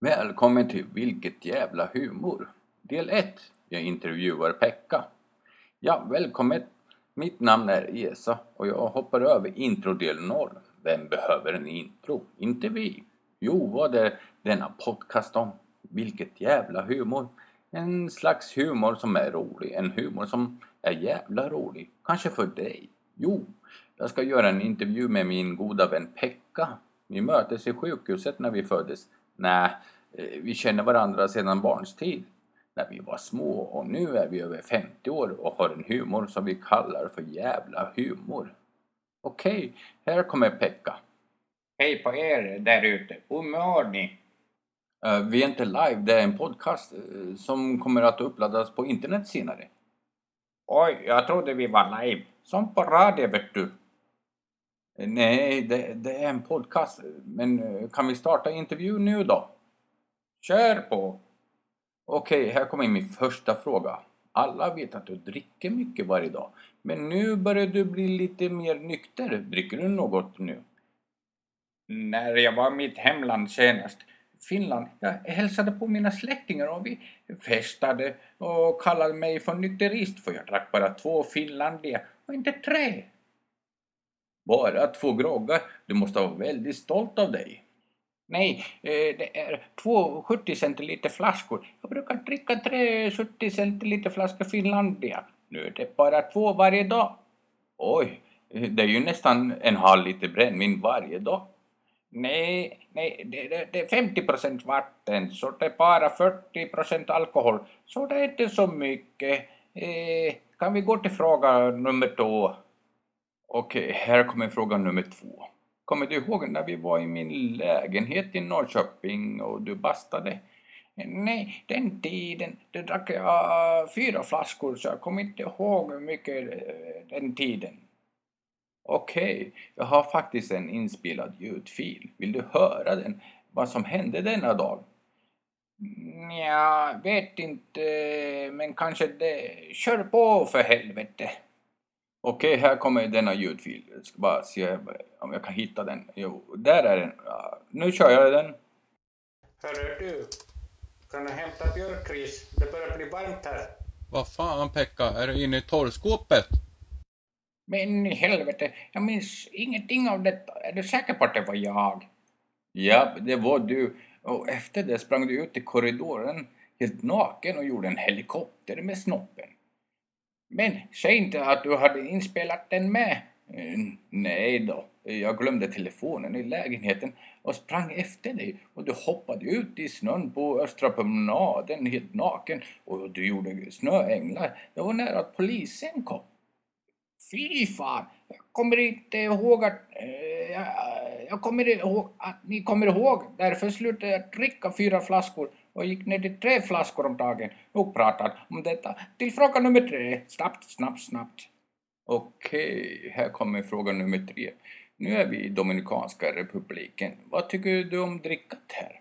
Välkommen till Vilket Jävla Humor. Del 1. Jag intervjuar Pekka. Ja, välkommen. Mitt namn är Esa och jag hoppar över introdel 0. Vem behöver en intro? Inte vi. Jo, vad är denna podcast om? Vilket jävla humor. En slags humor som är rolig. En humor som är jävla rolig. Kanske för dig. Jo, jag ska göra en intervju med min goda vän Pekka. Vi möttes i sjukhuset när vi föddes. Nej, vi känner varandra sedan barnstid. När vi var små och nu är vi över 50 år och har en humor som vi kallar för jävla humor. Okej, här kommer Pekka. Hej på er där ute. Hur ni? Vi är inte live, det är en podcast som kommer att uppladdas på internet senare. Oj, jag trodde vi var live. Som på radio, vet du. Nej, det är en podcast. Men kan vi starta intervju nu då? Kör på! Okej, här kommer min första fråga. Alla vet att du dricker mycket varje dag. Men nu börjar du bli lite mer nykter. Dricker du något nu? När jag var i mitt hemland senast, Finland, jag hälsade på mina släktingar och vi festade och kallade mig för nykterist. För jag drack bara 2 finlandier och inte 3. Bara 2 groggar. Du måste vara väldigt stolt av dig. Nej, det är 2 70 centiliter flaskor. Jag brukar dricka 3 70 centiliter flaskor Finlandia. Nu är det bara 2 varje dag. Oj, det är ju nästan en halv liter brännvin varje dag. Nej, det är 50% vatten så det är bara 40% alkohol. Så det är inte så mycket. Kan vi gå till fråga nummer 2? Okej, här kommer fråga nummer 2. Kommer du ihåg när vi var i min lägenhet i Norrköping och du bastade? Nej, den tiden då drack jag 4 flaskor så jag kommer inte ihåg hur mycket den tiden. Okej, jag har faktiskt en inspelad ljudfil. Vill du höra den? Vad som hände denna dag? Jag vet inte, men kanske det... Kör på för helvete! Okej, här kommer denna ljudfil. Jag ska bara se om jag kan hitta den. Jo, där är den. Nu kör jag den. Hörru du, kan du hämta Björkris? Det börjar bli varmt här. Vad fan Pekka, är du inne i torrskåpet? Men i helvete, jag minns ingenting av detta. Är du säker på att det var jag? Ja, det var du. Och efter det sprang du ut i korridoren helt naken och gjorde en helikopter med snoppen. Men säg inte att du hade inspelat den med. Nej då, jag glömde telefonen i lägenheten och sprang efter dig och du hoppade ut i snön på Östra promenaden helt naken och du gjorde snöänglar. Jag var nära att polisen kom. Fy fan, jag kommer inte ihåg att ni kommer ihåg. Därför slutade jag dricka 4 flaskor. Och gick ner till 3 flaskor om dagen och pratade om detta till fråga nummer 3. Snabbt. Okej, här kommer fråga nummer 3. Nu är vi i Dominikanska republiken. Vad tycker du om drickat här?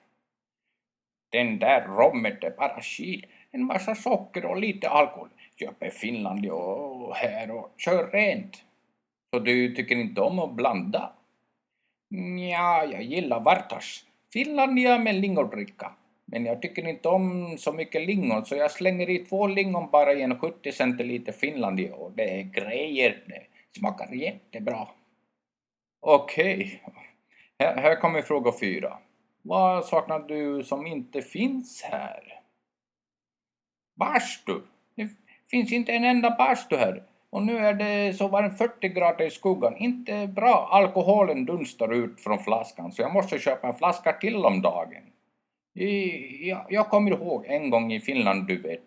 Den där rommet är bara skit. En massa socker och lite alkohol. Köper i Finland och här och kör rent. Så du tycker inte om att blanda? Ja, jag gillar vartas. Finlandia med lingondricka. Men jag tycker inte om så mycket lingon så jag slänger i 2 lingon bara i en 70 centiliter Finlandia och det är grejer, det smakar jättebra. Okej, här kommer fråga 4. Vad saknar du som inte finns här? Bastu! Det finns inte en enda bastu här och nu är det så varmt 40 grader i skuggan, inte bra. Alkoholen dunstar ut från flaskan så jag måste köpa en flaska till om dagen. Jag kommer ihåg en gång i Finland, du vet.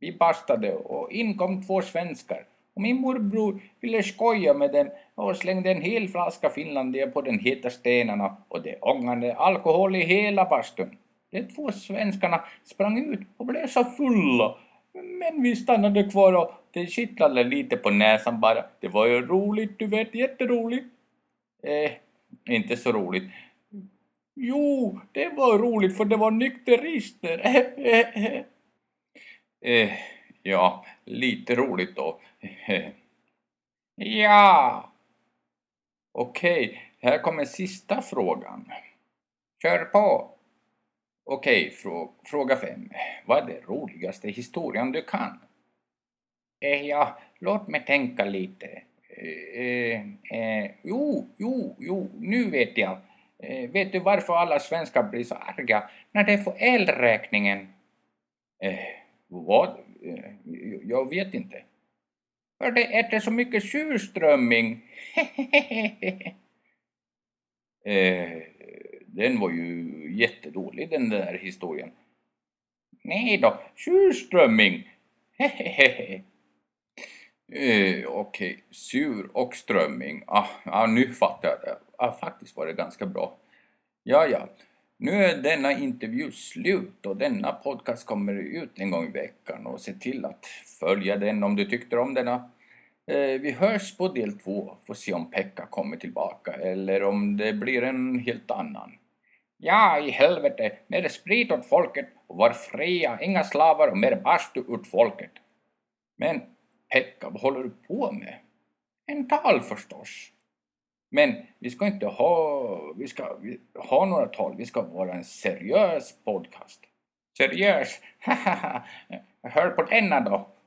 Vi bastade och inkom 2 svenskar. Och min morbror ville skoja med den och slängde en hel flaska Finlandia på den heta stenarna. Och det ångade alkohol i hela bastun. De 2 svenskarna sprang ut och blev så fulla. Men vi stannade kvar och det kittlade lite på näsan bara. Det var ju roligt, du vet, jätteroligt. Inte så roligt. Jo, det var roligt för det var nykterister. Ja, lite roligt då. Ja. Okej, här kommer sista frågan. Kör på. Okej, fråga 5. Vad är det roligaste historien du kan? Ja, låt mig tänka lite. Jo, nu vet jag. Vet du varför alla svenskar blir så arga när det får elräkningen? Vad? Jag vet inte. För det äter så mycket surströmming. Den var ju jättedålig, den där historien. Nej då, surströmming. Okej, sur och strömming. Nu fattar jag det. Faktiskt var det ganska bra. Ja. Nu är denna intervju slut och denna podcast kommer ut en gång i veckan. Och se till att följa den om du tyckte om denna. Vi hörs på del 2. Får se om Pekka kommer tillbaka eller om det blir en helt annan. Ja, i helvete. Mer sprit åt folket och var fria. Inga slavar och mer bastu åt folket. Men Pekka, vad håller du på med? En tal förstås. Men vi ska inte ha några tal. Vi ska vara en seriös podcast. Seriös? Hör på denna då.